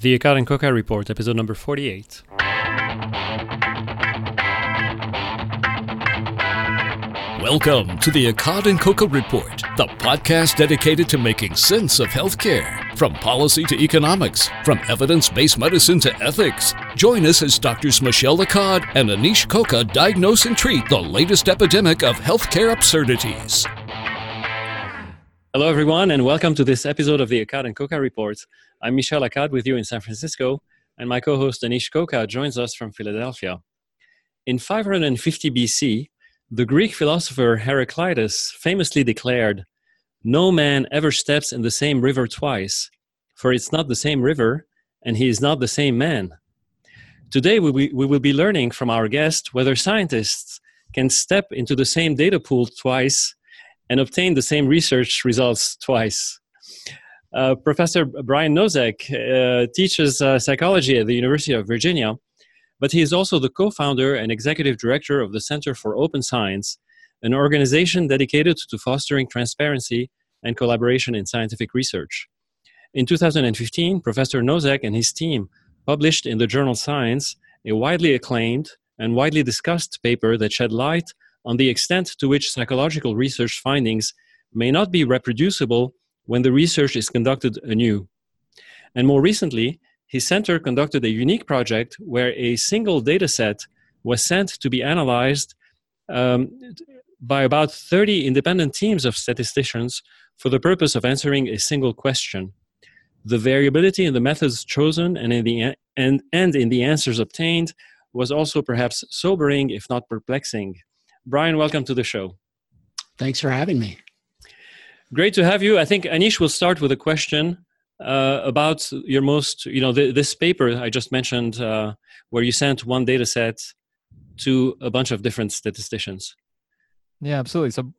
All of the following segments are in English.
The Akkad and Koka Report, episode number 48. Welcome to the Akkad and Koka Report, the podcast dedicated to making sense of healthcare. From policy to economics, from evidence-based medicine to ethics. Join us as Drs. Michelle Akkad and Anish Koka diagnose and treat the latest epidemic of healthcare absurdities. Hello, everyone, and welcome to this episode of the Akkad and Koka Report. I'm Michelle Akkad with you in San Francisco, and my co-host Anish Koka joins us from Philadelphia. In 550 BC, the Greek philosopher Heraclitus famously declared, "No man ever steps in the same river twice, for it's not the same river, and he is not the same man." Today, we will be learning from our guest whether scientists can step into the same data pool twice and obtain the same research results twice. Professor Brian Nosek teaches psychology at the University of Virginia, but he is also the co-founder and executive director of the Center for Open Science, an organization dedicated to fostering transparency and collaboration in scientific research. In 2015, Professor Nosek and his team published in the journal Science a widely acclaimed and widely discussed paper that shed light on the extent to which psychological research findings may not be reproducible when the research is conducted anew. And more recently, his center conducted a unique project where a single data set was sent to be analyzed by about 30 independent teams of statisticians for the purpose of answering a single question. The variability in the methods chosen and in the answers obtained was also perhaps sobering, if not perplexing. Brian, welcome to the show. Thanks for having me. Great to have you. I think Anish will start with a question about your most, this paper I just mentioned, where you sent one data set to a bunch of different statisticians. Yeah, absolutely. So,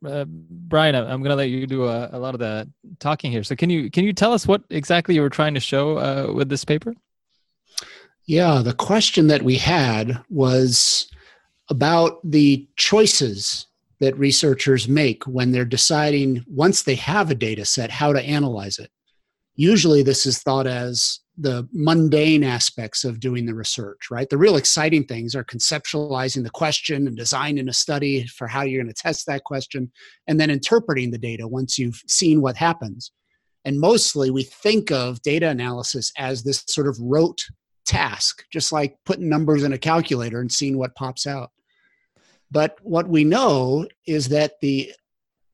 Brian, I'm going to let you do a lot of the talking here. So, can you tell us what exactly you were trying to show with this paper? Yeah, the question that we had was about the choices that researchers make when they're deciding, once they have a data set, how to analyze it. Usually this is thought as the mundane aspects of doing the research, right? The real exciting things are conceptualizing the question and designing a study for how you're going to test that question, and then interpreting the data once you've seen what happens. And mostly we think of data analysis as this sort of rote task, just like putting numbers in a calculator and seeing what pops out. But what we know is that the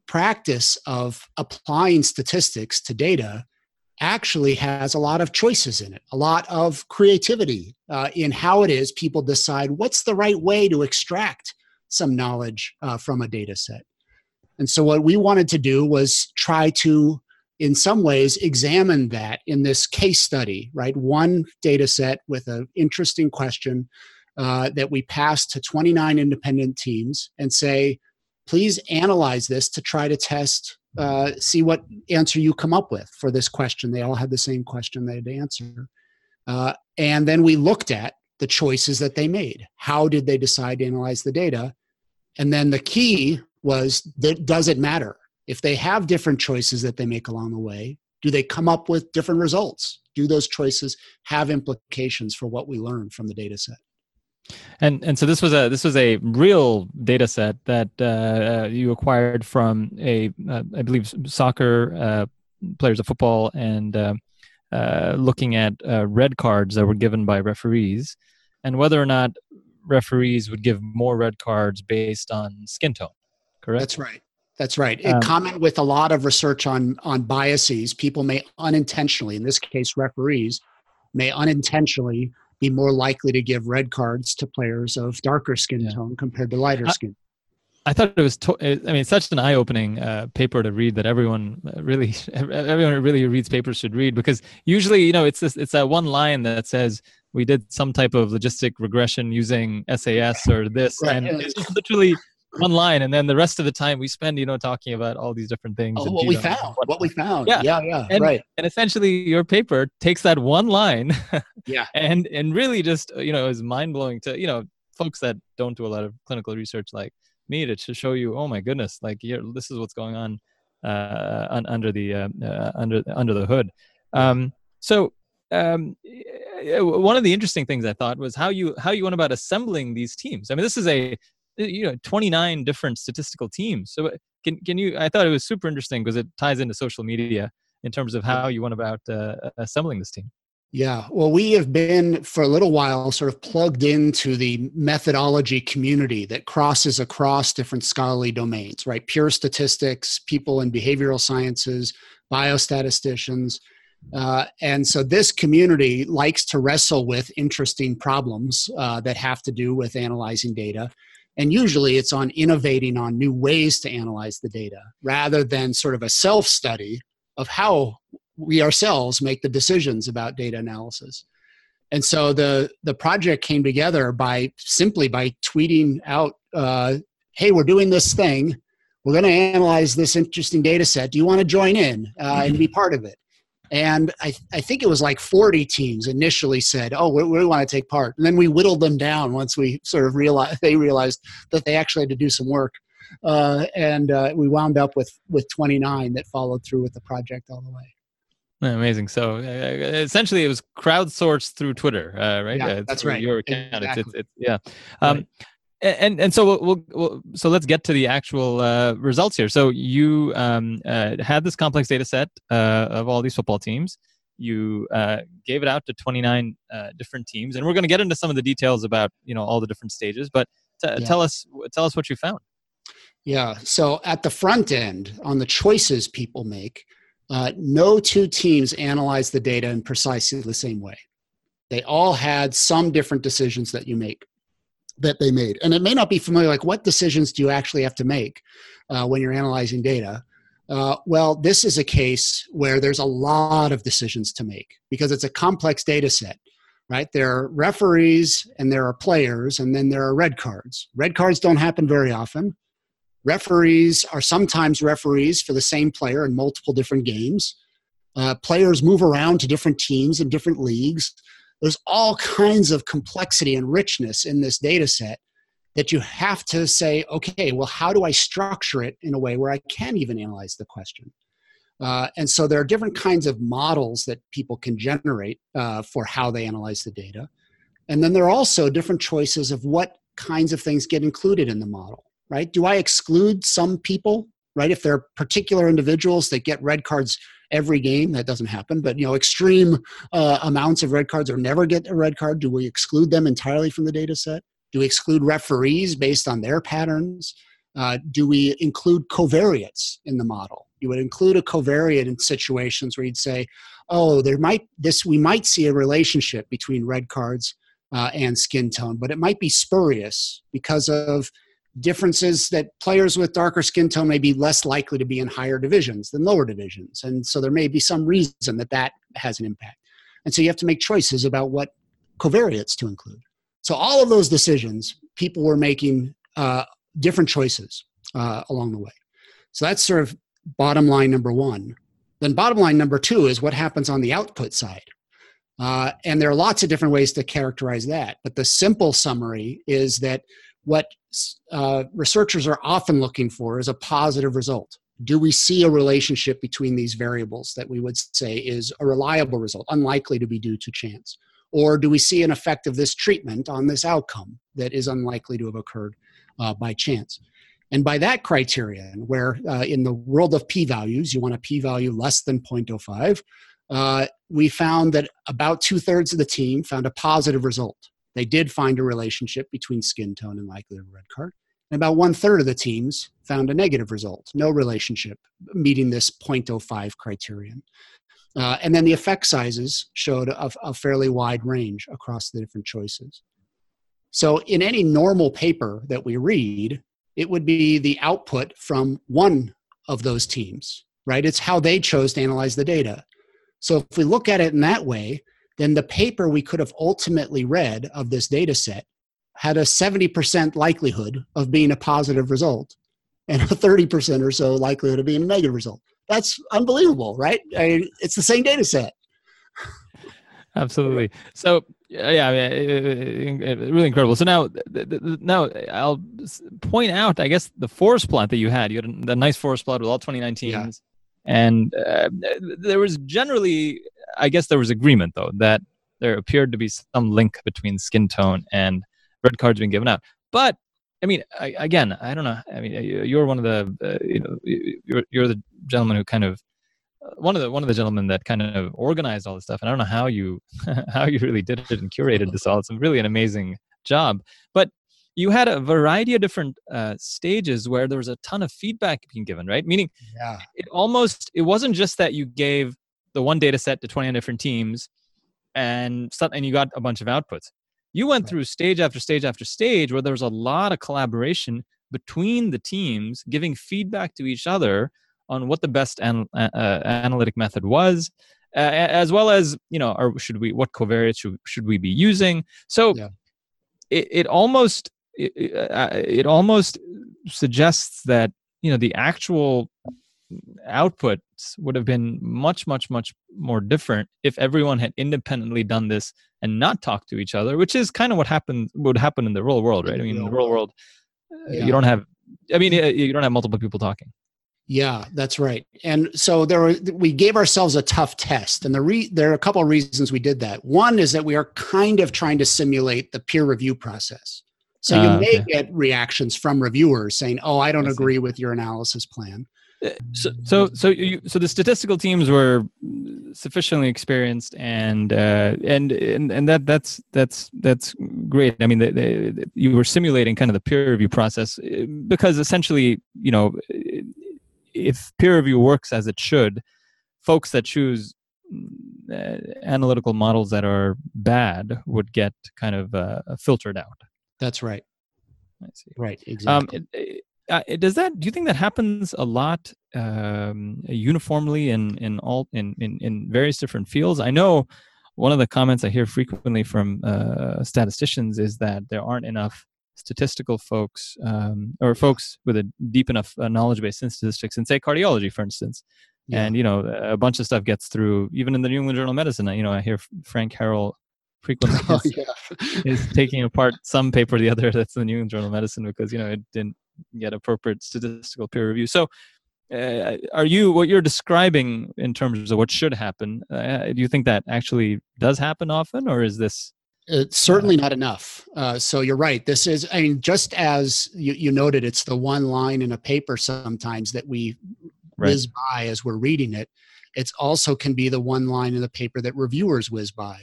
practice of applying statistics to data actually has a lot of choices in it, a lot of creativity in how it is people decide what's the right way to extract some knowledge from a data set. And so what we wanted to do was try to, in some ways, examine that in this case study, right? One data set with an interesting question that we pass to 29 independent teams and say, please analyze this to try to test, see what answer you come up with for this question. They all had the same question they had to answer. And then we looked at the choices that they made. How did they decide to analyze the data? And then the key was, does it matter? If they have different choices that they make along the way, do they come up with different results? Do those choices have implications for what we learn from the data set? And so this was a real data set that you acquired from I believe soccer players of football and looking at red cards that were given by referees and whether or not referees would give more red cards based on skin tone, correct? That's right. Common with a lot of research on biases, people may unintentionally, in this case referees, may unintentionally be more likely to give red cards to players of darker skin tone compared to lighter skin. I thought it was, such an eye-opening paper to read that everyone who really reads papers should read, because usually, it's that one line that says, we did some type of logistic regression using SAS or this, right. And it's just literally one line, and then the rest of the time we spend, talking about all these different things. Oh, what we found. Yeah. And right. And essentially, your paper takes that one line, and really just is mind blowing to folks that don't do a lot of clinical research like me to show you, oh my goodness, like this is what's going on under the hood. So one of the interesting things I thought was how you went about assembling these teams. I mean, this is 29 different statistical teams. So can you? I thought it was super interesting because it ties into social media in terms of how you went about assembling this team. Yeah, well, we have been for a little while sort of plugged into the methodology community that crosses across different scholarly domains, right? Pure statistics, people in behavioral sciences, biostatisticians. And so this community likes to wrestle with interesting problems that have to do with analyzing data. And usually it's on innovating on new ways to analyze the data rather than sort of a self-study of how we ourselves make the decisions about data analysis. And so the project came together by tweeting out, hey, we're doing this thing. We're going to analyze this interesting data set. Do you want to join in and be part of it? And I think it was like 40 teams initially said, oh, we want to take part. And then we whittled them down once we sort of realized that they actually had to do some work. And we wound up with 29 that followed through with the project all the way. Amazing. So essentially, it was crowdsourced through Twitter, right? Yeah, that's right. Your account. Exactly. It's yeah. Right. And so we'll so let's get to the actual results here. So you had this complex data set of all these football teams. You gave it out to 29 different teams, and we're going to get into some of the details about all the different stages. But tell us what you found. Yeah. So at the front end, on the choices people make. No two teams analyzed the data in precisely the same way. They all had some different decisions that they made. And it may not be familiar, like what decisions do you actually have to make when you're analyzing data? Well, this is a case where there's a lot of decisions to make because it's a complex data set, right? There are referees and there are players and then there are red cards. Red cards don't happen very often. Referees are sometimes referees for the same player in multiple different games. Players move around to different teams and different leagues. There's all kinds of complexity and richness in this data set that you have to say, okay, well, how do I structure it in a way where I can even analyze the question? And so there are different kinds of models that people can generate for how they analyze the data. And then there are also different choices of what kinds of things get included in the model. Right? Do I exclude some people, right? If there are particular individuals that get red cards every game, that doesn't happen, but extreme amounts of red cards or never get a red card, do we exclude them entirely from the data set? Do we exclude referees based on their patterns? Do we include covariates in the model? You would include a covariate in situations where you'd say, oh, we might see a relationship between red cards and skin tone, but it might be spurious because of differences that players with darker skin tone may be less likely to be in higher divisions than lower divisions. And so there may be some reason that has an impact. And so you have to make choices about what covariates to include. So all of those decisions, people were making different choices along the way. So that's sort of bottom line number one. Then bottom line number two is what happens on the output side. And there are lots of different ways to characterize that. But the simple summary is that what researchers are often looking for is a positive result. Do we see a relationship between these variables that we would say is a reliable result, unlikely to be due to chance? Or do we see an effect of this treatment on this outcome that is unlikely to have occurred by chance? And by that criterion, where in the world of p-values, you want a p-value less than 0.05, we found that about 2/3 of the team found a positive result. They did find a relationship between skin tone and likelihood of red card. And about 1/3 of the teams found a negative result, no relationship, meeting this 0.05 criterion. And then the effect sizes showed a fairly wide range across the different choices. So in any normal paper that we read, it would be the output from one of those teams, right? It's how they chose to analyze the data. So if we look at it in that way, then the paper we could have ultimately read of this data set had a 70% likelihood of being a positive result and a 30% or so likelihood of being a negative result. That's unbelievable, right? It's the same data set. Absolutely. So, yeah, really incredible. So now I'll point out, I guess, the forest plot that you had. You had a nice forest plot with all 29 teams. Yeah. And there was generally, I guess there was agreement, though, that there appeared to be some link between skin tone and red cards being given out. But I mean, again, I don't know. I mean, you're one of the, you know, you're the gentleman who kind of one of the gentlemen that kind of organized all this stuff. And I don't know how you how you really did it and curated this all. It's really an amazing job. But you had a variety of different stages where there was a ton of feedback being given, right? Meaning, yeah, it wasn't just that you gave the one data set to 21 different teams and you got a bunch of outputs. You went through stage after stage after stage where there was a lot of collaboration between the teams, giving feedback to each other on what the best analytic method was, as well as, you know, what covariates should we be using? So yeah, it almost suggests that, you know, the actual outputs would have been much, much, much more different if everyone had independently done this and not talked to each other, which is kind of what would happen in the real world, right? I mean, in the real world, yeah, you don't have multiple people talking. Yeah, that's right. And so we gave ourselves a tough test, and there are a couple of reasons we did that. One is that we are kind of trying to simulate the peer review process. So you may get reactions from reviewers saying, "Oh, I don't agree with your analysis plan." So the statistical teams were sufficiently experienced, and that's great. I mean, you were simulating kind of the peer review process, because essentially, you know, if peer review works as it should, folks that choose analytical models that are bad would get kind of filtered out. That's right. I see. Right. Exactly. Do you think that happens a lot uniformly in various different fields? I know one of the comments I hear frequently from statisticians is that there aren't enough statistical folks or folks with a deep enough knowledge base in statistics, in say cardiology, for instance. Yeah. And you know, a bunch of stuff gets through, even in the New England Journal of Medicine. You know, I hear Frank Harrell frequently is taking apart some paper or the other that's in the New England Journal of Medicine because, you know, it didn't get appropriate statistical peer review. So what you're describing in terms of what should happen, do you think that actually does happen often, or is this? It's certainly not enough. So you're right. This is, I mean, just as you noted, it's the one line in a paper sometimes that we whiz by as we're reading it. It also can be the one line in the paper that reviewers whiz by,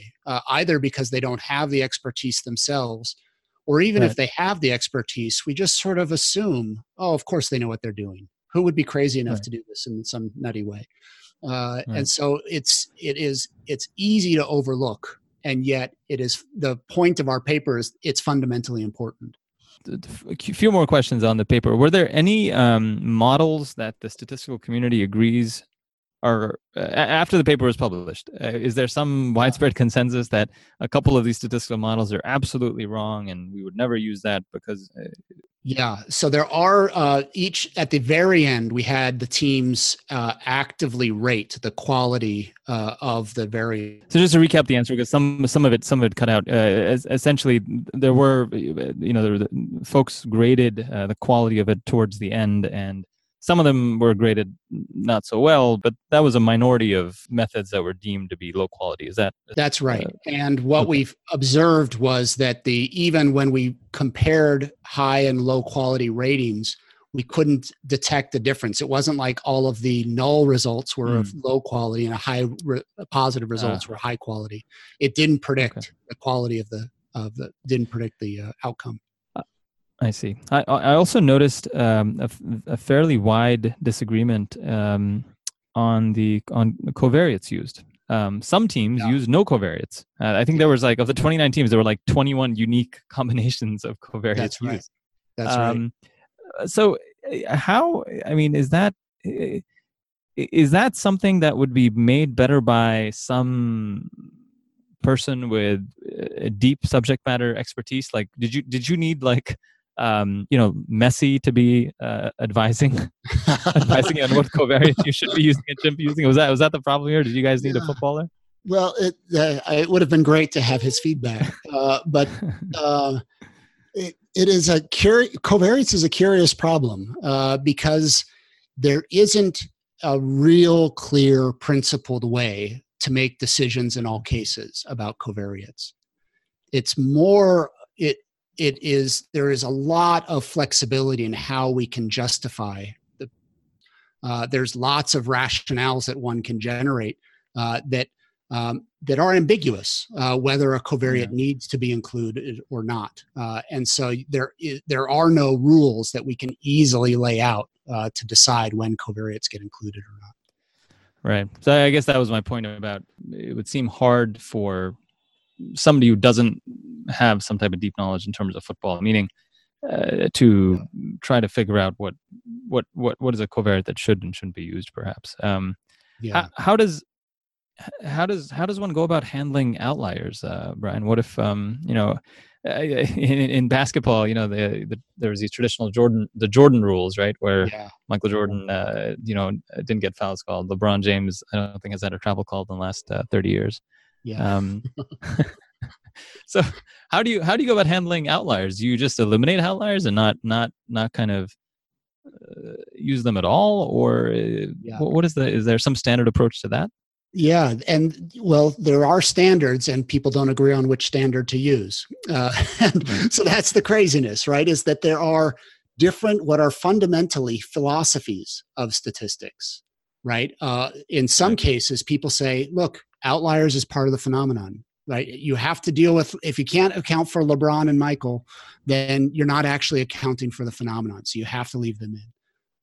either because they don't have the expertise themselves, or even if they have the expertise, we just sort of assume, oh, of course they know what they're doing. Who would be crazy enough to do this in some nutty way? And so it's easy to overlook, and yet it is the point of our paper is it's fundamentally important. A few more questions on the paper. Were there any models that the statistical community agrees are, after the paper was published, is there some widespread consensus that a couple of these statistical models are absolutely wrong and we would never use that because? Yeah, so there are each, at the very end, we had the teams actively rate the quality of the variables. So just to recap the answer, because some of it cut out. Essentially, there were, you know, folks graded the quality of it towards the end, and some of them were graded not so well, but that was a minority of methods that were deemed to be low quality. Is that? That's right. And what we've observed was that even when we compared high and low quality ratings, we couldn't detect the difference. It wasn't like all of the null results were of low quality and positive results were high quality. It didn't predict the quality didn't predict the outcome. I see. I also noticed a fairly wide disagreement on the covariates used. Some teams used no covariates. I think there was like, of the 29 teams, there were like 21 unique combinations of covariates. That's used. Right. That's right. So how, I mean, is that something that would be made better by some person with a deep subject matter expertise? Like, did you need like, you know, Messi to be advising on what covariates you should be using and shouldn't be using? Was that the problem here? Did you guys need a footballer? Well, it would have been great to have his feedback, but covariates is a curious problem because there isn't a real clear principled way to make decisions in all cases about covariates. It's more, there is a lot of flexibility in how we can justify. There's lots of rationales that one can generate that are ambiguous, whether a covariate needs to be included or not. And so there are no rules that we can easily lay out to decide when covariates get included or not. Right. So I guess that was my point about it would seem hard for somebody who doesn't have some type of deep knowledge in terms of football, meaning to try to figure out what is a covariate that should and shouldn't be used, perhaps. How does one go about handling outliers, Brian? What if in basketball, there was these traditional Jordan rules, right? Where Michael Jordan, didn't get fouls called. LeBron James, I don't think has had a travel called in the last 30 years. Yeah. So how do you go about handling outliers? Do you just eliminate outliers and not kind of use them at all, or is there some standard approach to that? Yeah. And well, there are standards and people don't agree on which standard to use. So that's the craziness, right? Is that there are different, what are fundamentally philosophies of statistics, right? In some cases, people say, look, outliers is part of the phenomenon, right? You have to deal with, if you can't account for LeBron and Michael, then you're not actually accounting for the phenomenon. So you have to leave them in.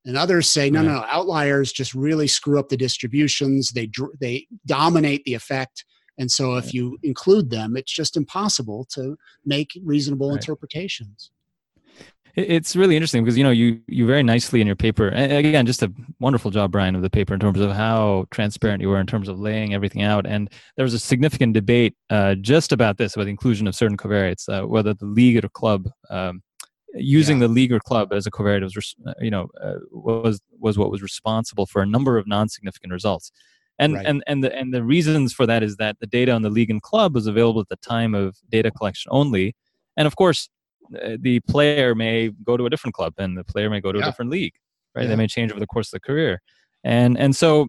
And others say, no, outliers just really screw up the distributions. They dominate the effect. And so if you include them, it's just impossible to make reasonable interpretations. It's really interesting because, you very nicely in your paper, and again, just a wonderful job, Brian, of the paper in terms of how transparent you were in terms of laying everything out. And there was a significant debate just about this, about the inclusion of certain covariates, whether the league or club using the league or club as a covariate was what was responsible for a number of non-significant results, and the reasons for that is that the data on the league and club was available at the time of data collection only, and of course, the player may go to a different club and the player may go to a different league, right? Yeah. They may change over the course of the career, and so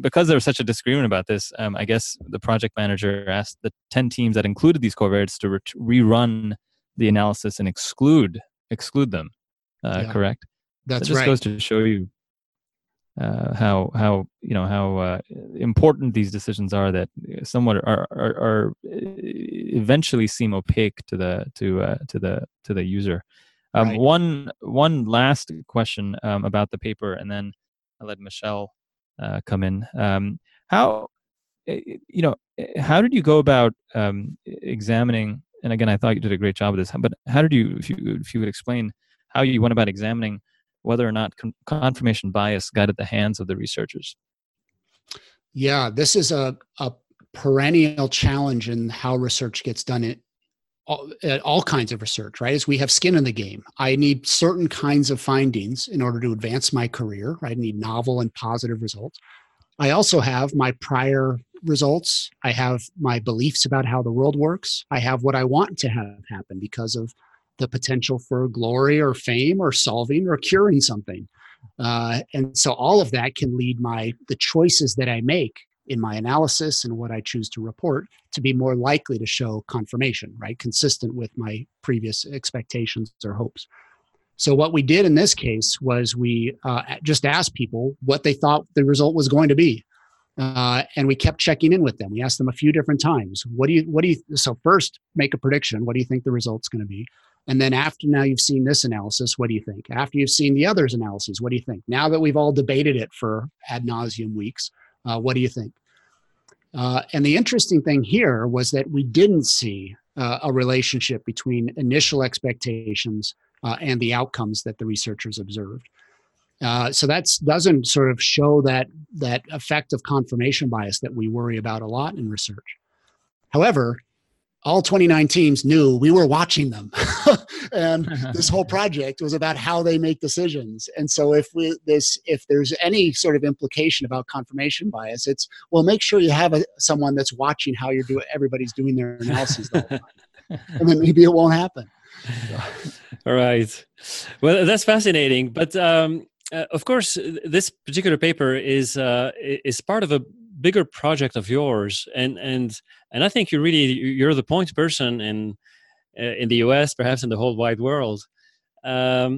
because there was such a disagreement about this, I guess the project manager asked the 10 teams that included these covariates to rerun the analysis and exclude them, correct? That's right. It just goes to show you how important these decisions are that somewhat are eventually seem opaque to the user. One last question about the paper, and then I'll let Michelle come in. How did you go about examining? And again, I thought you did a great job of this. But how did you, if you would explain how you went about examining whether or not confirmation bias got at the hands of the researchers? Yeah, this is a perennial challenge in how research gets done at all kinds of research, right? Is we have skin in the game. I need certain kinds of findings in order to advance my career. I need novel and positive results. I also have my prior results. I have my beliefs about how the world works. I have what I want to have happen because of the potential for glory or fame or solving or curing something. And so all of that can lead the choices that I make in my analysis and what I choose to report to be more likely to show confirmation, right? Consistent with my previous expectations or hopes. So what we did in this case was we just asked people what they thought the result was going to be. And we kept checking in with them. We asked them a few different times. So first make a prediction. What do you think the result's going to be? And then after now you've seen this analysis, what do you think? After you've seen the others' analyses, what do you think? Now that we've all debated it for ad nauseum weeks, what do you think? And the interesting thing here was that we didn't see a relationship between initial expectations and the outcomes that the researchers observed. So that doesn't sort of show that effect of confirmation bias that we worry about a lot in research. However, all 29 teams knew we were watching them. And this whole project was about how they make decisions. And so if there's any sort of implication about confirmation bias, it's, well, make sure you have someone that's watching how you're everybody's doing their analysis the whole time. And then maybe it won't happen. All right. Well, that's fascinating. But, of course, this particular paper is part of a bigger project of yours, and I think you're the point person in the US, perhaps in the whole wide world, that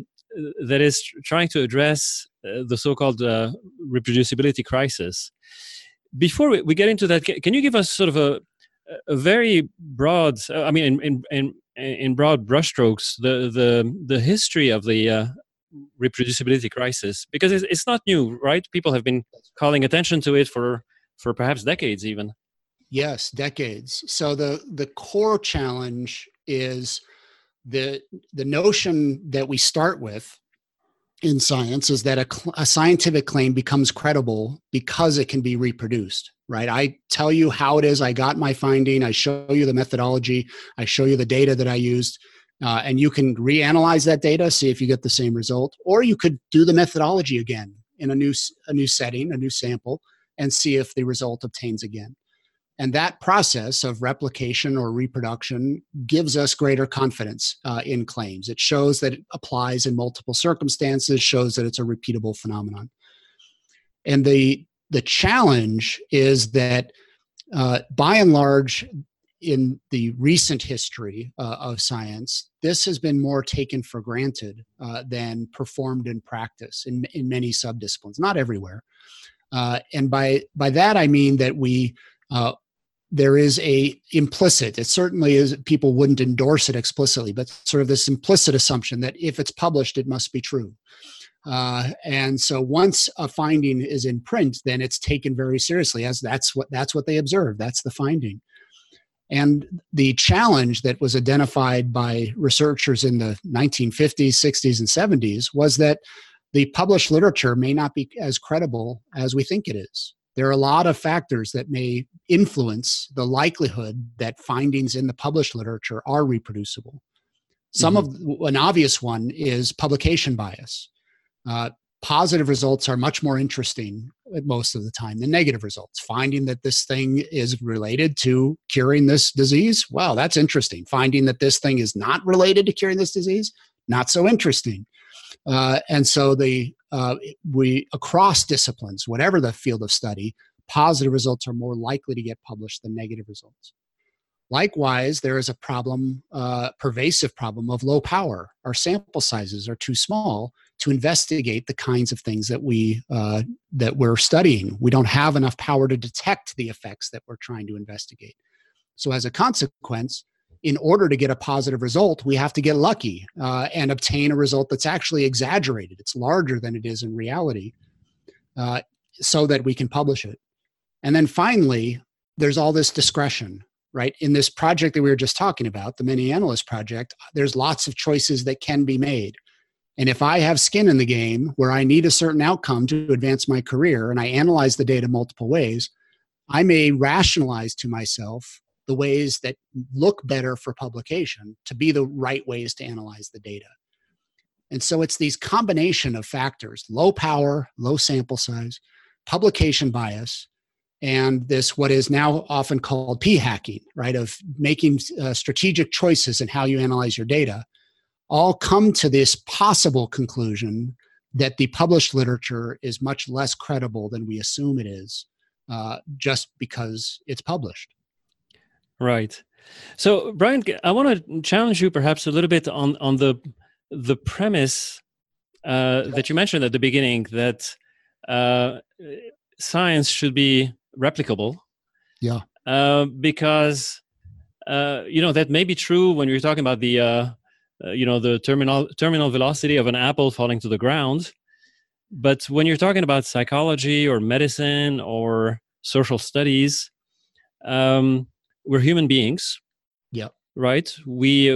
is trying to address the so-called reproducibility crisis. Before we get into that, can you give us sort of a very broad, I mean, in broad brushstrokes, the history of the reproducibility crisis? Because it's not new, right? People have been calling attention to it for perhaps decades even. Yes, decades. So the core challenge is the notion that we start with in science is that a scientific claim becomes credible because it can be reproduced, right? I tell you how it is. I got my finding. I show you the methodology. I show you the data that I used. And you can reanalyze that data, see if you get the same result, or you could do the methodology again in a new setting, a new sample, and see if the result obtains again. And that process of replication or reproduction gives us greater confidence in claims. It shows that it applies in multiple circumstances, shows that it's a repeatable phenomenon. And the challenge is that by and large, in the recent history of science, this has been more taken for granted than performed in practice in many subdisciplines, not everywhere. And by that, I mean that there is a implicit, it certainly is, people wouldn't endorse it explicitly, but sort of this implicit assumption that if it's published, it must be true. And so once a finding is in print, then it's taken very seriously as that's what they observed. That's the finding. And the challenge that was identified by researchers in the 1950s, 60s, and 70s was that the published literature may not be as credible as we think it is. There are a lot of factors that may influence the likelihood that findings in the published literature are reproducible. An obvious one is publication bias. Positive results are much more interesting most of the time than negative results. Finding that this thing is related to curing this disease, wow, that's interesting. Finding that this thing is not related to curing this disease, not so interesting. And so we across disciplines, whatever the field of study, positive results are more likely to get published than negative results. Likewise, there is a problem, pervasive problem of low power. Our sample sizes are too small to investigate the kinds of things that we're studying. We don't have enough power to detect the effects that we're trying to investigate. So as a consequence, in order to get a positive result, we have to get lucky and obtain a result that's actually exaggerated. It's larger than it is in reality so that we can publish it. And then finally, there's all this discretion, right? In this project that we were just talking about, the Many Analysts project, there's lots of choices that can be made. And if I have skin in the game where I need a certain outcome to advance my career and I analyze the data multiple ways, I may rationalize to myself the ways that look better for publication to be the right ways to analyze the data. And so it's these combination of factors, low power, low sample size, publication bias, and this what is now often called p-hacking, right, of making strategic choices in how you analyze your data, all come to this possible conclusion that the published literature is much less credible than we assume it is just because it's published. Right. So, Brian, I want to challenge you perhaps a little bit on the premise that you mentioned at the beginning, that science should be replicable. Yeah. Because, that may be true when you're talking about the... the terminal velocity of an apple falling to the ground. But when you're talking about psychology or medicine or social studies, we're human beings. Yeah. Right? We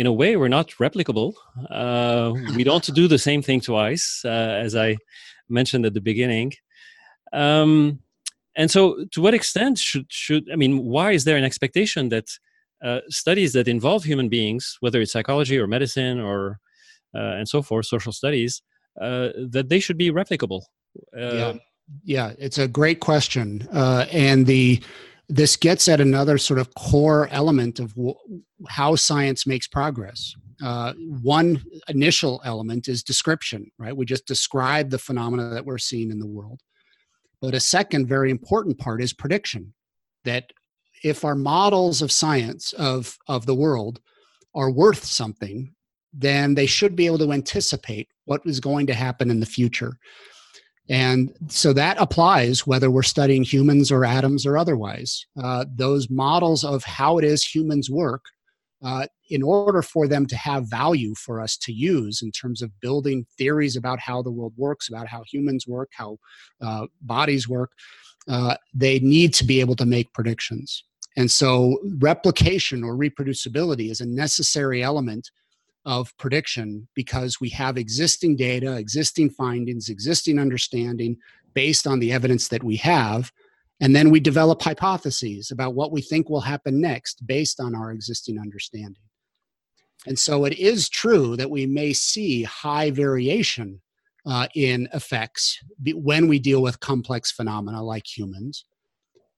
in a way, we're not replicable. We don't do the same thing twice, as I mentioned at the beginning. And so to what extent why is there an expectation that studies that involve human beings, whether it's psychology or medicine or and so forth, social studies, that they should be replicable? Yeah, it's a great question. And this gets at another sort of core element of how science makes progress. One initial element is description, right? We just describe the phenomena that we're seeing in the world. But a second very important part is prediction, that if our models of science, of the world, are worth something, then they should be able to anticipate what is going to happen in the future. And so that applies whether we're studying humans or atoms or otherwise. Those models of how it is humans work, in order for them to have value for us to use in terms of building theories about how the world works, about how humans work, how bodies work, they need to be able to make predictions. And so replication or reproducibility is a necessary element of prediction, because we have existing data, existing findings, existing understanding based on the evidence that we have. And then we develop hypotheses about what we think will happen next based on our existing understanding. And so it is true that we may see high variation in effects when we deal with complex phenomena like humans.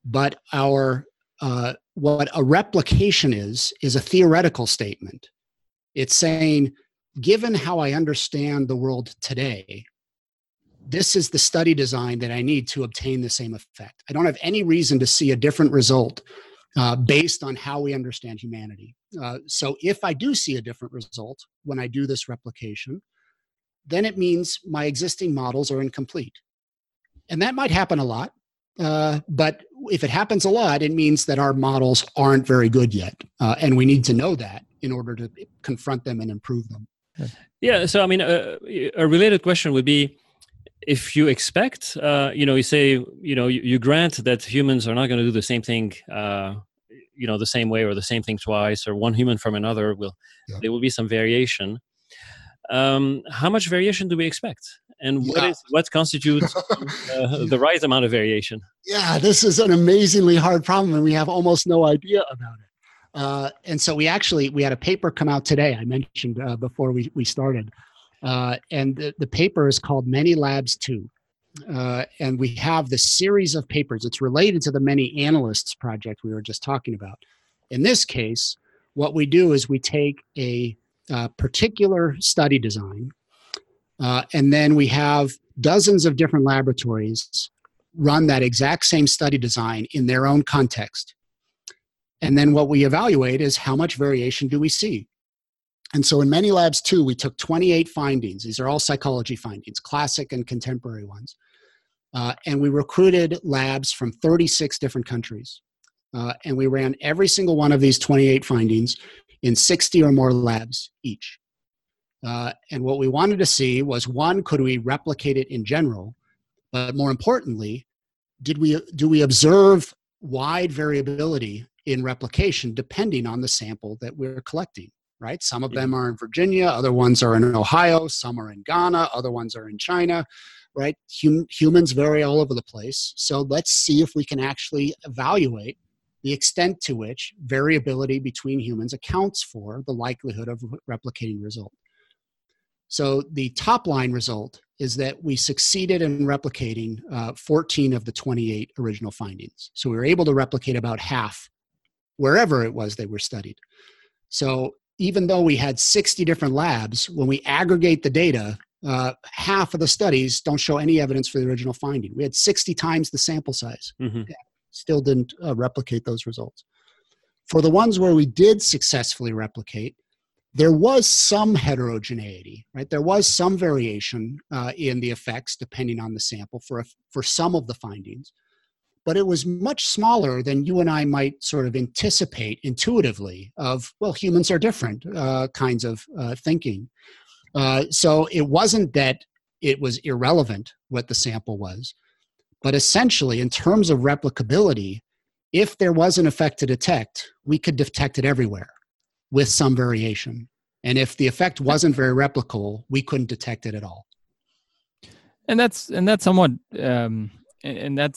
But what a replication is a theoretical statement. It's saying, given how I understand the world today, this is the study design that I need to obtain the same effect. I don't have any reason to see a different result based on how we understand humanity. So if I do see a different result when I do this replication, then it means my existing models are incomplete. And that might happen a lot. But if it happens a lot, it means that our models aren't very good yet. And we need to know that in order to confront them and improve them. Yeah. So, I mean, a related question would be, if you expect, you say, you grant that humans are not going to do the same thing, the same way, or the same thing twice, or one human from another there will be some variation. How much variation do we expect? And what constitutes the right amount of variation? Yeah, this is an amazingly hard problem, and we have almost no idea about it. And so we had a paper come out today, I mentioned before we started. And the paper is called Many Labs 2. And we have this series of papers. It's related to the Many Analysts project we were just talking about. In this case, what we do is we take a particular study design, and then we have dozens of different laboratories run that exact same study design in their own context. And then what we evaluate is how much variation do we see. And so in Many Labs 2, we took 28 findings. These are all psychology findings, classic and contemporary ones. And we recruited labs from 36 different countries. And we ran every single one of these 28 findings in 60 or more labs each. And what we wanted to see was, one, could we replicate it in general? But more importantly, do we observe wide variability in replication depending on the sample that we're collecting? Right? Some of them are in Virginia, other ones are in Ohio, some are in Ghana, other ones are in China, right? Humans vary all over the place. So let's see if we can actually evaluate the extent to which variability between humans accounts for the likelihood of replicating result. So the top line result is that we succeeded in replicating 14 of the 28 original findings. So we were able to replicate about half wherever it was they were studied. So even though we had 60 different labs, when we aggregate the data, half of the studies don't show any evidence for the original finding. We had 60 times the sample size. Mm-hmm. Still didn't replicate those results. For the ones where we did successfully replicate, there was some heterogeneity, right? There was some variation in the effects depending on the sample for some of the findings, but it was much smaller than you and I might sort of anticipate intuitively of, well, humans are different kinds of thinking. So it wasn't that it was irrelevant what the sample was, but essentially in terms of replicability, if there was an effect to detect, we could detect it everywhere with some variation. And if the effect wasn't very replicable, we couldn't detect it at all. And that's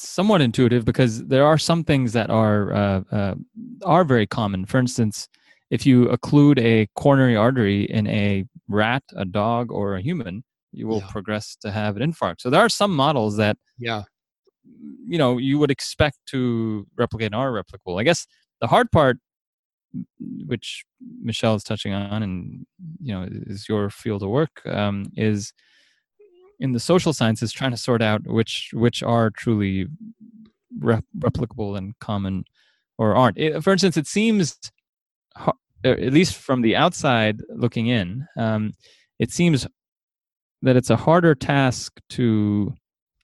somewhat intuitive, because there are some things that are very common. For instance, if you occlude a coronary artery in a rat, a dog, or a human, you will progress to have an infarct. So there are some models that you would expect to replicate and are replicable. I guess the hard part, which Michelle is touching on, and is your field of work, is in the social sciences trying to sort out which are truly replicable and common or aren't. For instance, it seems, at least from the outside looking in, it seems that it's a harder task to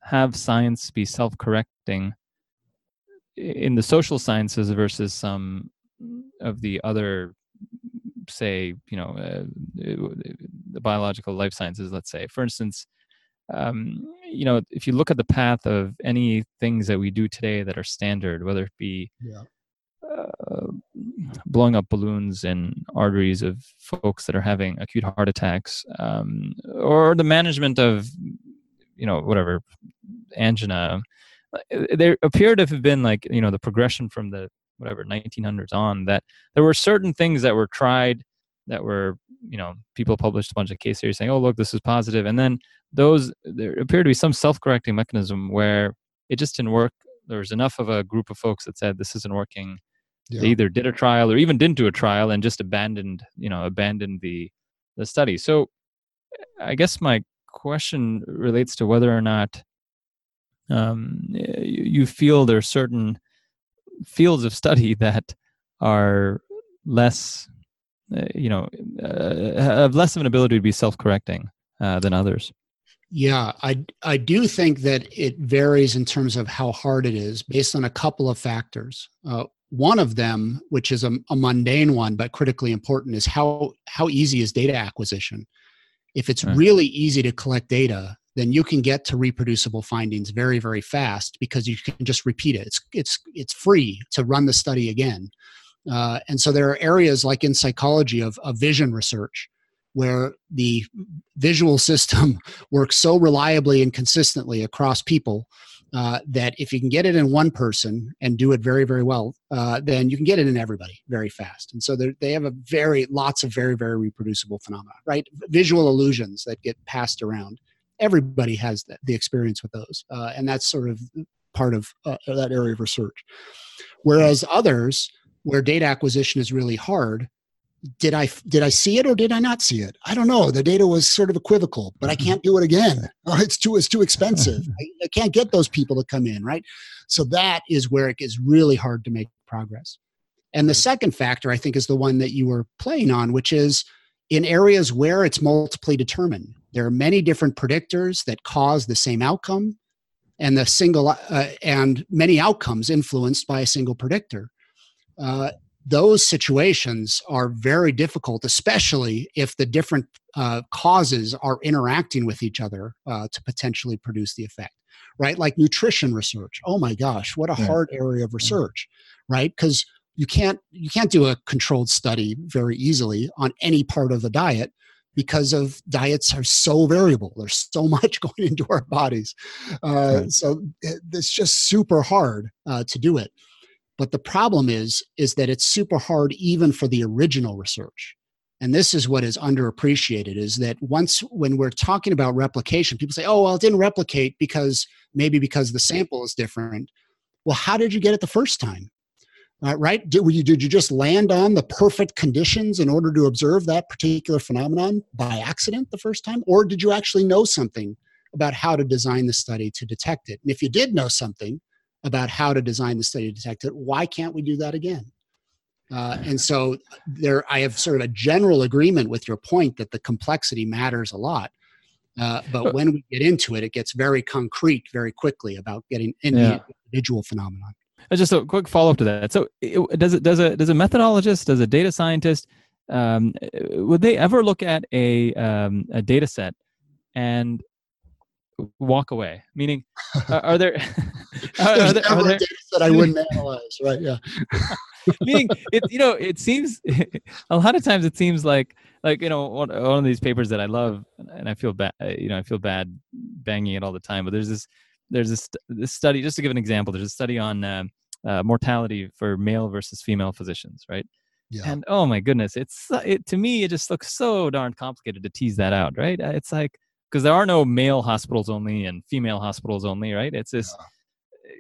have science be self-correcting in the social sciences versus some of the other, say, the biological life sciences, let's say. For instance, if you look at the path of any things that we do today that are standard, whether it be blowing up balloons in arteries of folks that are having acute heart attacks, or the management of, angina, there appear to have been the progression from the 1900s on, that there were certain things that were tried that were, people published a bunch of case series saying, oh, look, this is positive. And then there appeared to be some self-correcting mechanism where it just didn't work. There was enough of a group of folks that said, this isn't working. Yeah. They either did a trial or even didn't do a trial and just abandoned the study. So I guess my question relates to whether or not you feel there are certain fields of study that are less, have less of an ability to be self-correcting than others. Yeah, I do think that it varies in terms of how hard it is based on a couple of factors. One of them, which is a mundane one but critically important, is how easy is data acquisition. If it's really easy to collect data, then you can get to reproducible findings very, very fast because you can just repeat it. It's free to run the study again. And so there are areas like in psychology of vision research where the visual system works so reliably and consistently across people that if you can get it in one person and do it very, very well, then you can get it in everybody very fast. And so they have lots of very, very reproducible phenomena, right? Visual illusions that get passed around. Everybody has the experience with those. And that's sort of part of that area of research. Whereas others, where data acquisition is really hard, did I see it or did I not see it? I don't know. The data was sort of equivocal, but I can't do it again. Oh, it's too expensive. I can't get those people to come in, right? So that is where it gets really hard to make progress. And the second factor, I think, is the one that you were playing on, which is in areas where it's multiply determined. There are many different predictors that cause the same outcome, and and many outcomes influenced by a single predictor. Those situations are very difficult, especially if the different causes are interacting with each other to potentially produce the effect, right? Like nutrition research. Oh my gosh, what a hard area of research, right? Because you can't do a controlled study very easily on any part of the diet because of diets are so variable. There's so much going into our bodies. So it's just super hard to do it. But the problem is that it's super hard even for the original research. And this is what is underappreciated, is that when we're talking about replication, people say, oh, well, it didn't replicate because the sample is different. Well, how did you get it the first time? Right? Did you just land on the perfect conditions in order to observe that particular phenomenon by accident the first time? Or did you actually know something about how to design the study to detect it? And if you did know something about how to design the study to detect it, why can't we do that again? And so I have sort of a general agreement with your point that the complexity matters a lot. But when we get into it, it gets very concrete very quickly about getting in the individual phenomenon. Just a quick follow-up to that. So does a methodologist, does a data scientist, would they ever look at a data set and walk away? Meaning, are there... Are there data that I wouldn't analyze, right? Yeah. Meaning, it seems a lot of times it seems like one of these papers that I love, and I feel bad, I feel bad banging it all the time. But there's this study, just to give an example. There's a study on mortality for male versus female physicians, right? Yeah. And oh my goodness, to me it just looks so darn complicated to tease that out, right? It's like, because there are no male hospitals only and female hospitals only, right? It's this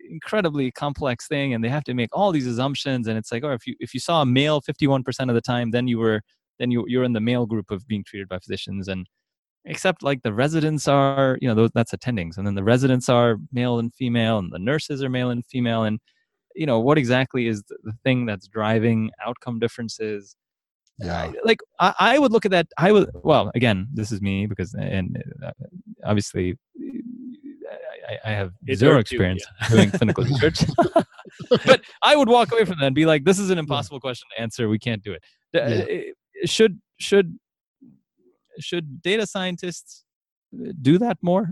incredibly complex thing, and they have to make all these assumptions, and it's like, oh, if you saw a male 51% of the time, then you're in the male group of being treated by physicians, and except like the residents are, you know, those, that's attendings. And then the residents are male and female, and the nurses are male and female. And, you know, what exactly is the thing that's driving outcome differences? Yeah. Like I would look at that. I would, well, again, this is me because, and obviously I have zero experience doing clinical research, but I would walk away from that and be like, this is an impossible question to answer. We can't do it. Should data scientists do that more?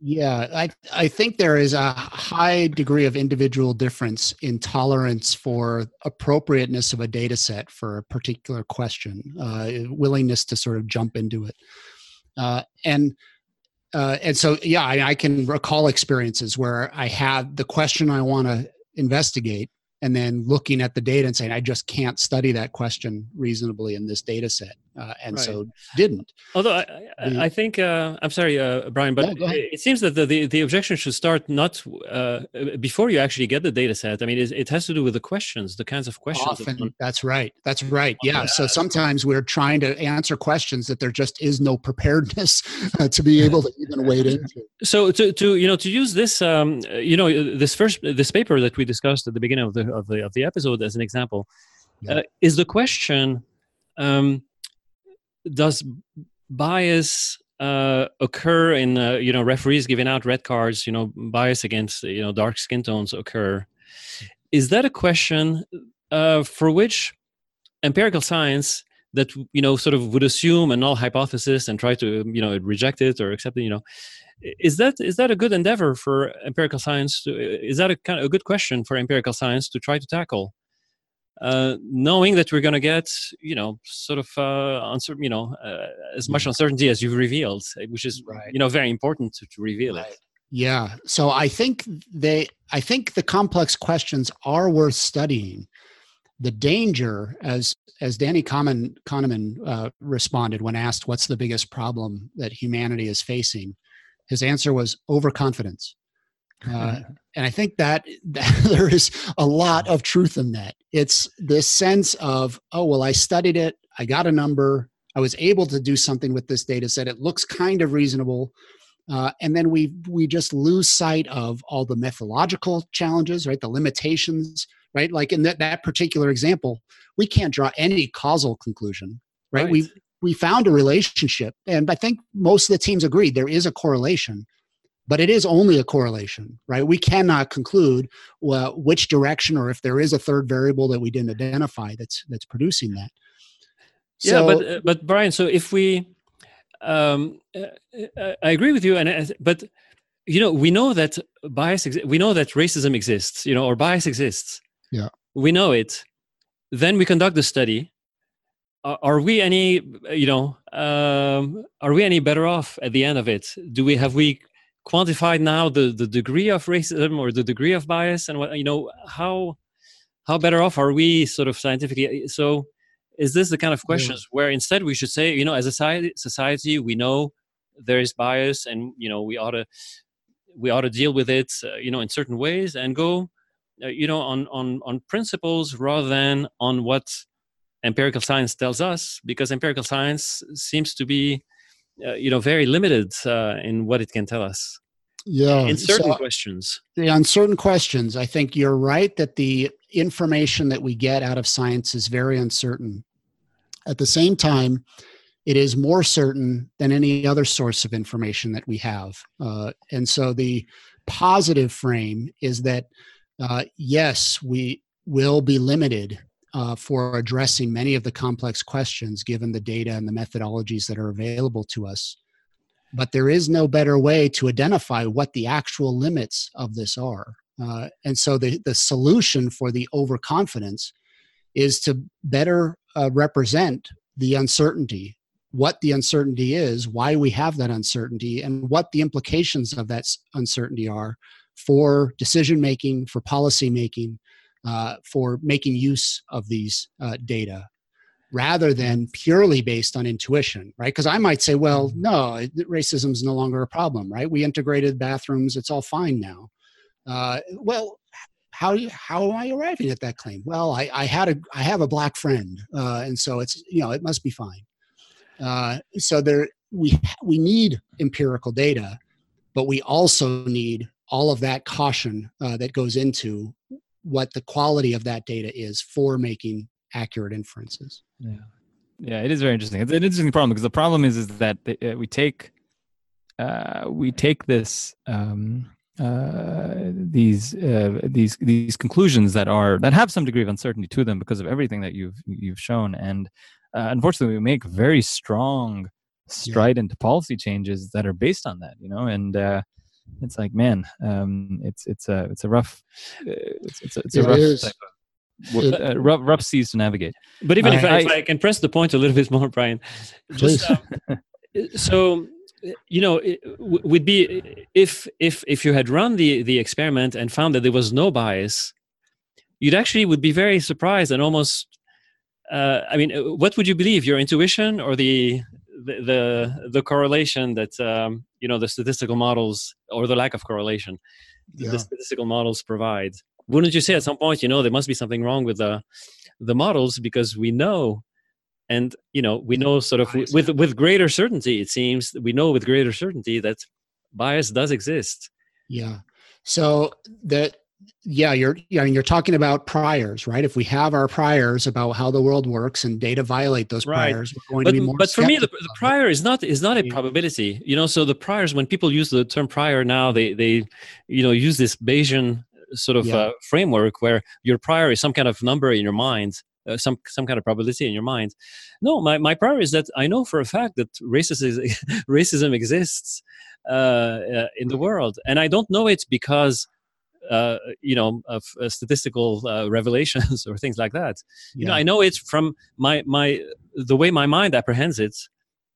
Yeah, I think there is a high degree of individual difference in tolerance for appropriateness of a data set for a particular question, willingness to sort of jump into it. And so, yeah, I can recall experiences where I had the question I want to investigate and then looking at the data and saying, I just can't study that question reasonably in this data set. So didn't. Although I think, I'm sorry, Brian, but it seems that the objection should start not before you actually get the data set. I mean, it has to do with the questions, the kinds of questions. Often, that's right. Yeah, so sometimes we're trying to answer questions that there just is no preparedness to be able to even wade into. So to use this, this paper that we discussed at the beginning of the episode as an example, is the question, does bias occur in referees giving out red cards? You know, bias against dark skin tones occur. Is that a question for which empirical science that sort of would assume a null hypothesis and try to reject it or accept it? Is that a good endeavor for empirical science? Is that a good question for empirical science to try to tackle? Knowing that we're going to get, as much uncertainty as you've revealed, which is, very important to reveal it. Yeah. So I think the complex questions are worth studying. The danger, as Danny Kahneman responded when asked, what's the biggest problem that humanity is facing? His answer was overconfidence. And I think that there is a lot of truth in that. It's this sense of, I studied it. I got a number. I was able to do something with this data set. It looks kind of reasonable. And then we just lose sight of all the methodological challenges, right? The limitations, right? Like in that particular example, we can't draw any causal conclusion, right? We found a relationship. And I think most of the teams agreed there is a correlation. But it is only a correlation, right? We cannot conclude which direction or if there is a third variable that we didn't identify that's producing that. So, yeah, but Brian, so if we, I agree with you, but we know that bias, we know that racism exists, or bias exists. Yeah, we know it. Then we conduct the study. Are we any, are we any better off at the end of it? Have we quantified now the degree of racism or the degree of bias, and how better off are we sort of scientifically? So is this the kind of questions where instead we should say, as a society, we know there is bias and, we ought to deal with it, in certain ways and go, on principles rather than on what empirical science tells us, because empirical science seems to be very limited in what it can tell us. Yeah, in certain questions. Yeah, on certain questions, I think you're right that the information that we get out of science is very uncertain. At the same time, it is more certain than any other source of information that we have. And so the positive frame is that, yes, we will be limited for addressing many of the complex questions given the data and the methodologies that are available to us. But there is no better way to identify what the actual limits of this are. And so the solution for the overconfidence is to better represent the uncertainty, what the uncertainty is, why we have that uncertainty, and what the implications of that uncertainty are for decision-making, for policy-making, for making use of these data rather than purely based on intuition, right? Because I might say, well, no, racism is no longer a problem, right? We integrated bathrooms. It's all fine now. Well, how am I arriving at that claim? Well, I have a black friend, and so it must be fine. So there we need empirical data, but we also need all of that caution that goes into what the quality of that data is for making accurate inferences. Yeah. Yeah, it is very interesting. It's an interesting problem because the problem is that we take this these conclusions that have some degree of uncertainty to them because of everything that you've shown, and unfortunately we make very strong stride into policy changes that are based on that, and it's like, man, it's a rough seas to navigate. But even if I can press the point a little bit more, Brian, just so it would be if you had run the experiment and found that there was no bias, you'd actually would be very surprised and almost. What would you believe, your intuition or the correlation that the statistical models, or the lack of correlation the statistical models provide? Wouldn't you say at some point, there must be something wrong with the models, because we know, and we know sort of with greater certainty, it seems, we know with greater certainty that bias does exist. Yeah. So that, you're talking about priors, right? If we have our priors about how the world works and data violate those priors, we're going to be more. But for me, the prior is not a probability, So the priors, when people use the term prior now, they use this Bayesian sort of framework where your prior is some kind of number in your mind, some kind of probability in your mind. No, my prior is that I know for a fact that racism exists in the world, and I don't know it because of statistical revelations or things like that. I know it's from the way my mind apprehends it.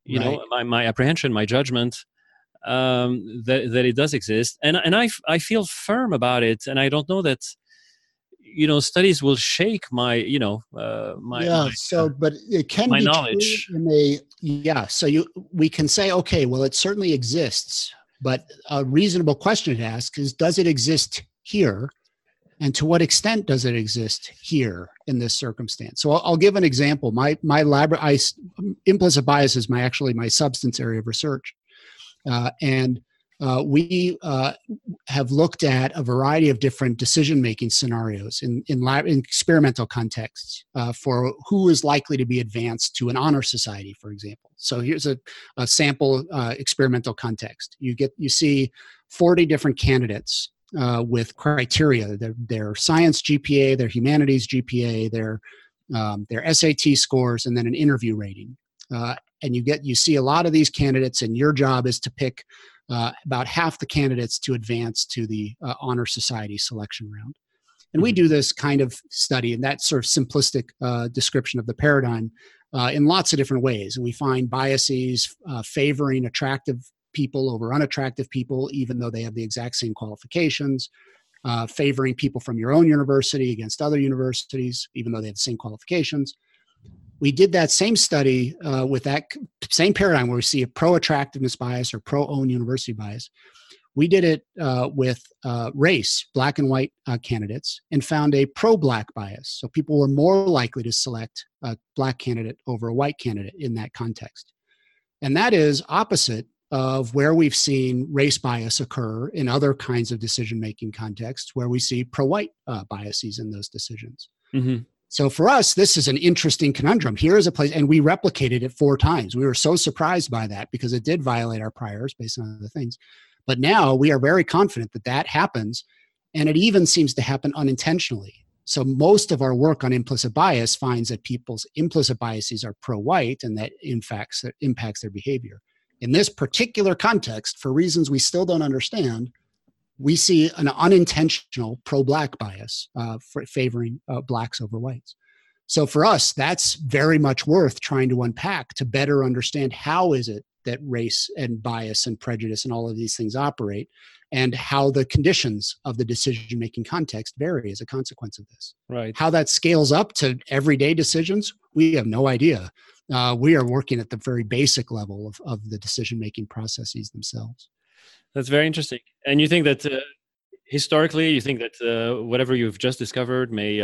You know, my apprehension, my judgment. That it does exist, and I feel firm about it, and I don't know that studies will shake my knowledge. So we can say, okay, well, it certainly exists, but a reasonable question to ask is, does it exist here, and to what extent does it exist here in this circumstance? So I'll give an example. Implicit bias is my substance area of research. We have looked at a variety of different decision-making scenarios in experimental contexts for who is likely to be advanced to an honor society, for example. So here's a sample experimental context. You see 40 different candidates with criteria: their science GPA, their humanities GPA, their SAT scores, and then an interview rating. And you see a lot of these candidates, and your job is to pick about half the candidates to advance to the honor society selection round. And we do this kind of study, and that sort of simplistic description of the paradigm in lots of different ways. And we find biases favoring attractive people over unattractive people, even though they have the exact same qualifications, favoring people from your own university against other universities, even though they have the same qualifications. We did that same study with that same paradigm where we see a pro-attractiveness bias or pro-own university bias. We did it with race, black and white candidates, and found a pro-black bias. So people were more likely to select a black candidate over a white candidate in that context. And that is opposite of where we've seen race bias occur in other kinds of decision-making contexts where we see pro-white biases in those decisions. Mm-hmm. So for us, this is an interesting conundrum. Here is a place, and we replicated it 4 times. We were so surprised by that because it did violate our priors based on other things. But now we are very confident that that happens, and it even seems to happen unintentionally. So most of our work on implicit bias finds that people's implicit biases are pro-white, and that in fact impacts their behavior. In this particular context, for reasons we still don't understand, we see an unintentional pro-black bias favoring blacks over whites. So for us, that's very much worth trying to unpack to better understand how is it that race and bias and prejudice and all of these things operate, and how the conditions of the decision-making context vary as a consequence of this. Right. How that scales up to everyday decisions, we have no idea. We are working at the very basic level of the decision-making processes themselves. That's very interesting. And you think that historically, whatever you've just discovered may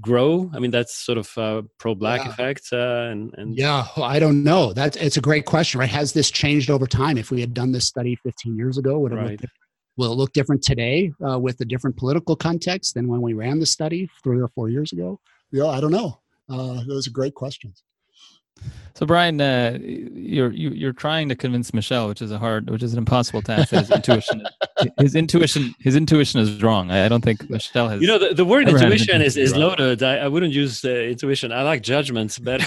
grow? I mean, that's sort of pro-Black effect. Yeah, I don't know. It's a great question, right? Has this changed over time? If we had done this study 15 years ago, would it look different? Will it look different today with a different political context than when we ran the study 3 or 4 years ago? Yeah, I don't know. Those are great questions. So Brian, you're trying to convince Michelle, which is an impossible task. His intuition is wrong. I don't think Michelle has. You know, the word intuition is loaded. I wouldn't use intuition. I like judgments better.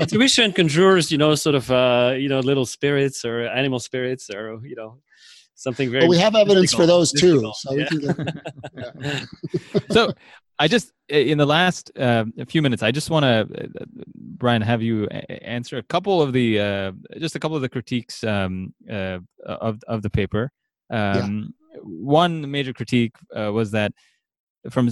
Intuition conjures, little spirits or animal spirits or something very. Well, we have evidence for those too. So yeah. So I just, in the last few minutes, I just want to, Brian, have you answer a couple of the critiques of the paper. One major critique was that from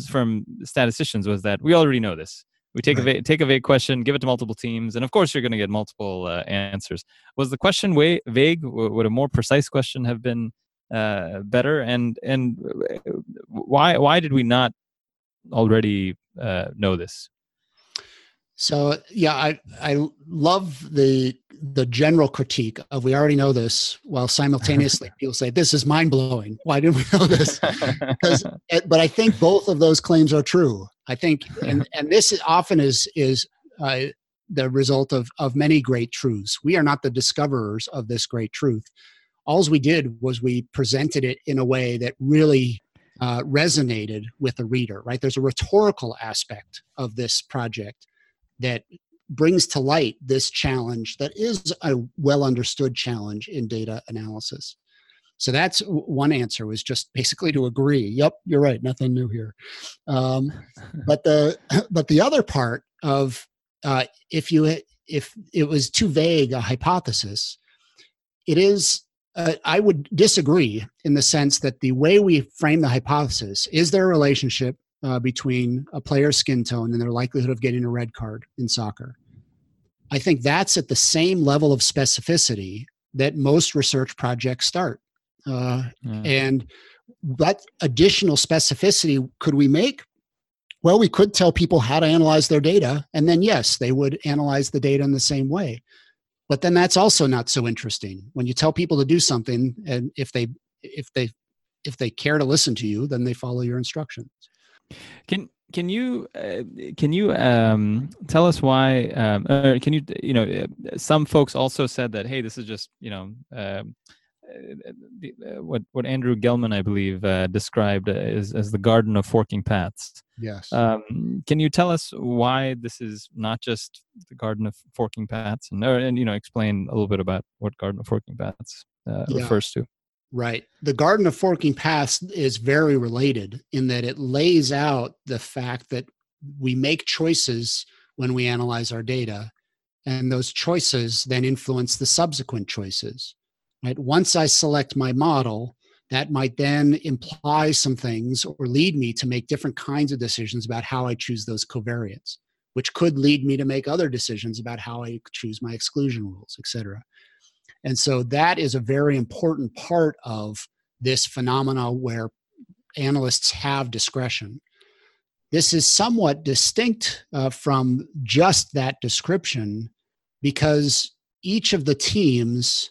statisticians was that we already know this. We take a vague question, give it to multiple teams, and of course you're going to get multiple answers. Was the question vague? Would a more precise question have been better? And why did we not already know this? So yeah, I love the general critique of we already know this, while simultaneously people say this is mind blowing. Why didn't we know this? But I think both of those claims are true. I think, and this often is the result of many great truths. We are not the discoverers of this great truth. All we did was we presented it in a way that really resonated with the reader. Right? There's a rhetorical aspect of this project that brings to light this challenge that is a well-understood challenge in data analysis. So that's one answer, was just basically to agree. Yep, you're right. Nothing new here. But the other part of if it was too vague a hypothesis, it is. I would disagree in the sense that the way we frame the hypothesis is there a relationship between a player's skin tone and their likelihood of getting a red card in soccer. I think that's at the same level of specificity that most research projects start. And what additional specificity could we make? Well, we could tell people how to analyze their data, and then yes, they would analyze the data in the same way. But then that's also not so interesting. When you tell people to do something, and if they care to listen to you, then they follow your instructions. Can you tell us why? Some folks also said that, hey, this is just what Andrew Gelman, I believe, described as the garden of forking paths. Yes. Can you tell us why this is not just the garden of forking paths, and explain a little bit about what garden of forking paths refers to? Right. The garden of forking paths is very related in that it lays out the fact that we make choices when we analyze our data, and those choices then influence the subsequent choices. Right? Once I select my model, that might then imply some things or lead me to make different kinds of decisions about how I choose those covariates, which could lead me to make other decisions about how I choose my exclusion rules, et cetera. And so that is a very important part of this phenomena where analysts have discretion. This is somewhat distinct from just that description, because each of the teams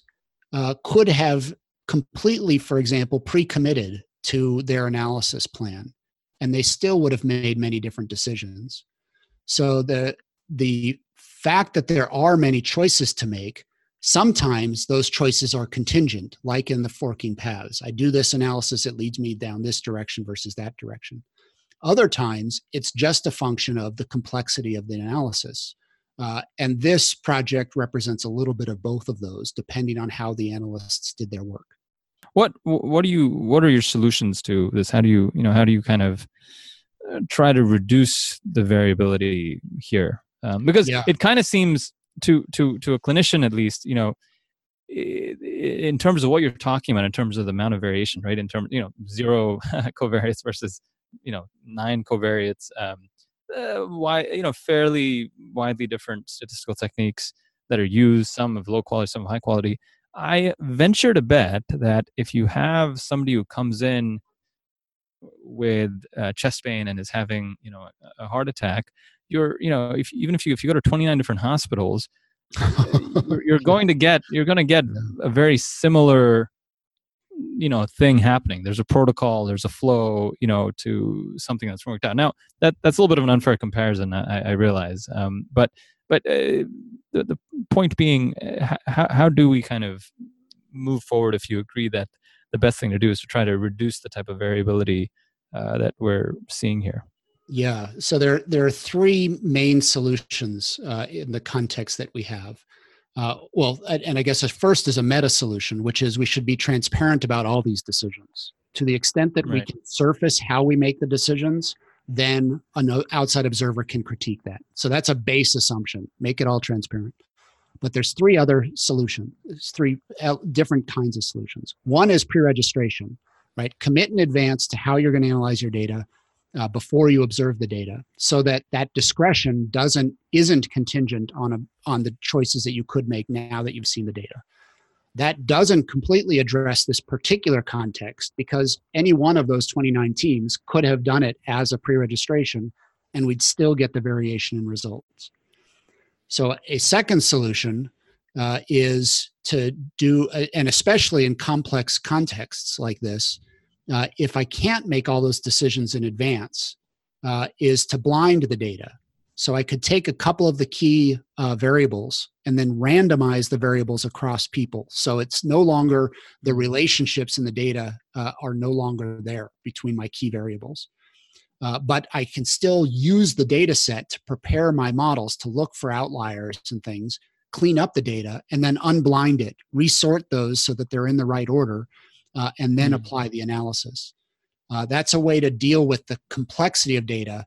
could have completely, for example, pre-committed to their analysis plan, and they still would have made many different decisions. So the fact that there are many choices to make, sometimes those choices are contingent, like in the forking paths. I do this analysis, it leads me down this direction versus that direction. Other times, it's just a function of the complexity of the analysis. And this project represents a little bit of both of those, depending on how the analysts did their work. What are your solutions to this? How do you kind of try to reduce the variability here? Because it kind of seems to a clinician, at least, in terms of what you're talking about, in terms of the amount of variation, right? In terms, zero covariates versus, 9 covariates. Fairly widely different statistical techniques that are used, some of low quality, some of high quality. I venture to bet that if you have somebody who comes in with chest pain and is having, you know, a heart attack, you're, you know, if, even if you go to 29 different hospitals, you're going to get a very similar, you know, thing happening. There's a protocol, there's a flow, you know, to something that's worked out. Now that's a little bit of an unfair comparison, I realize. But the point being, how do we kind of move forward if you agree that the best thing to do is to try to reduce the type of variability that we're seeing here? Yeah. So there are three main solutions in the context that we have. And I guess the first is a meta solution, which is we should be transparent about all these decisions. To the extent that we can surface how we make the decisions, then an outside observer can critique that. So that's a base assumption. Make it all transparent. But there's three other solutions. There's three different kinds of solutions. One is pre-registration, right? Commit in advance to how you're going to analyze your data before you observe the data, so that discretion isn't contingent on the choices that you could make now that you've seen the data. That doesn't completely address this particular context, because any one of those 29 teams could have done it as a pre-registration, and we'd still get the variation in results. So a second solution is to do, and especially in complex contexts like this, if I can't make all those decisions in advance, is to blind the data. So I could take a couple of the key variables and then randomize the variables across people. So it's no longer the relationships in the data are no longer there between my key variables. But I can still use the data set to prepare my models to look for outliers and things, clean up the data, and then unblind it, resort those so that they're in the right order, and then apply the analysis. That's a way to deal with the complexity of data,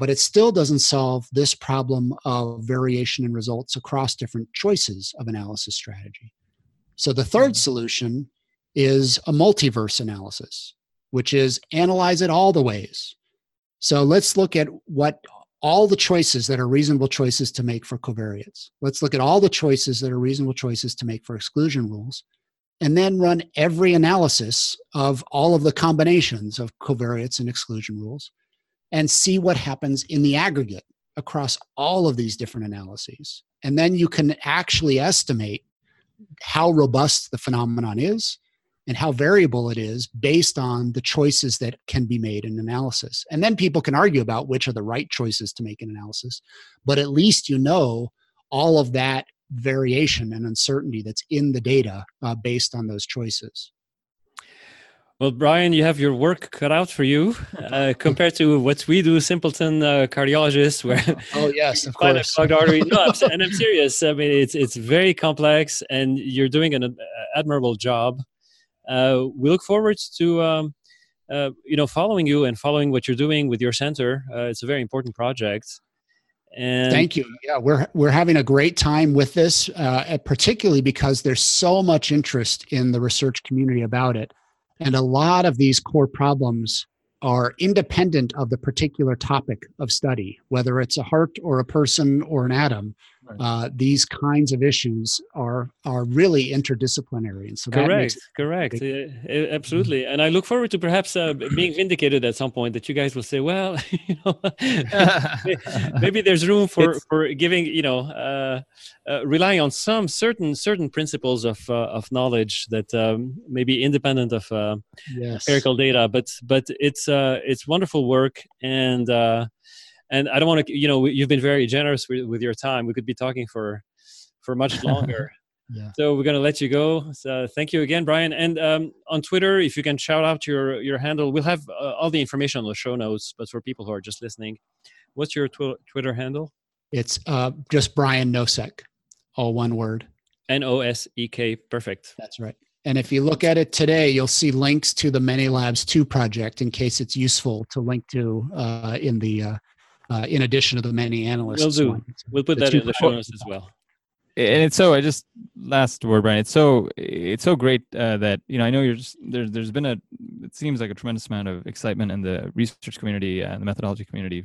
but it still doesn't solve this problem of variation in results across different choices of analysis strategy. So the third solution is a multiverse analysis, which is analyze it all the ways. So let's look at what all the choices that are reasonable choices to make for covariates. Let's look at all the choices that are reasonable choices to make for exclusion rules, and then run every analysis of all of the combinations of covariates and exclusion rules, and see what happens in the aggregate across all of these different analyses. And then you can actually estimate how robust the phenomenon is and how variable it is based on the choices that can be made in analysis. And then people can argue about which are the right choices to make in analysis, but at least you know all of that variation and uncertainty that's in the data based on those choices. Well, Brian, you have your work cut out for you compared to what we do, simpleton cardiologists, where oh yes, of course, plugged artery. No, and I'm serious. I mean, it's very complex, and you're doing an admirable job. We look forward to following you and following what you're doing with your center. It's a very important project. And thank you. Yeah, we're having a great time with this, particularly because there's so much interest in the research community about it. And a lot of these core problems are independent of the particular topic of study, whether it's a heart or a person or an atom. Right. These kinds of issues are really interdisciplinary. And so correct. Absolutely. Mm-hmm. And I look forward to perhaps being vindicated at some point that you guys will say, well, you know, maybe there's room for giving, you know, relying on some certain principles of knowledge that may be independent of empirical data. But it's wonderful work. And I don't want to, you know, you've been very generous with your time. We could be talking for much longer. Yeah. So we're going to let you go. So thank you again, Brian. And on Twitter, if you can shout out your handle, we'll have all the information on the show notes. But for people who are just listening, what's your Twitter handle? It's just Brian Nosek, all one word. N-O-S-E-K. Perfect. That's right. And if you look at it today, you'll see links to the Many Labs 2 project in case it's useful to link to in addition to the Many Analysts. We'll do. We'll put that in the show notes as well. And it's so, I just, last word, Brian, it's so great that, you know, I know there's been it seems like a tremendous amount of excitement in the research community and the methodology community.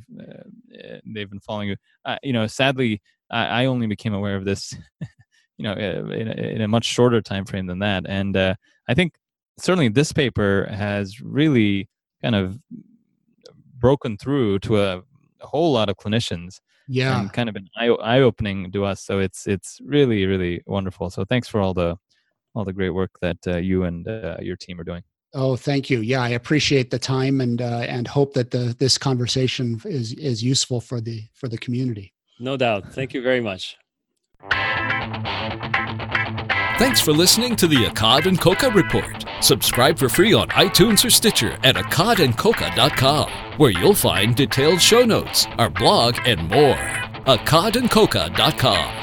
They've been following you. You know, sadly, I only became aware of this, you know, in a much shorter time frame than that. And I think certainly this paper has really kind of broken through to a whole lot of clinicians. Yeah. And kind of been eye-opening to us. So it's really, really wonderful. So thanks for all the great work that you and your team are doing. Oh, thank you. Yeah, I appreciate the time and hope that this conversation is useful for the community. No doubt. Thank you very much. Thanks for listening to the Akkad and Koka Report. Subscribe for free on iTunes or Stitcher at akkadandkoka.com, where you'll find detailed show notes, our blog, and more. akkadandkoka.com.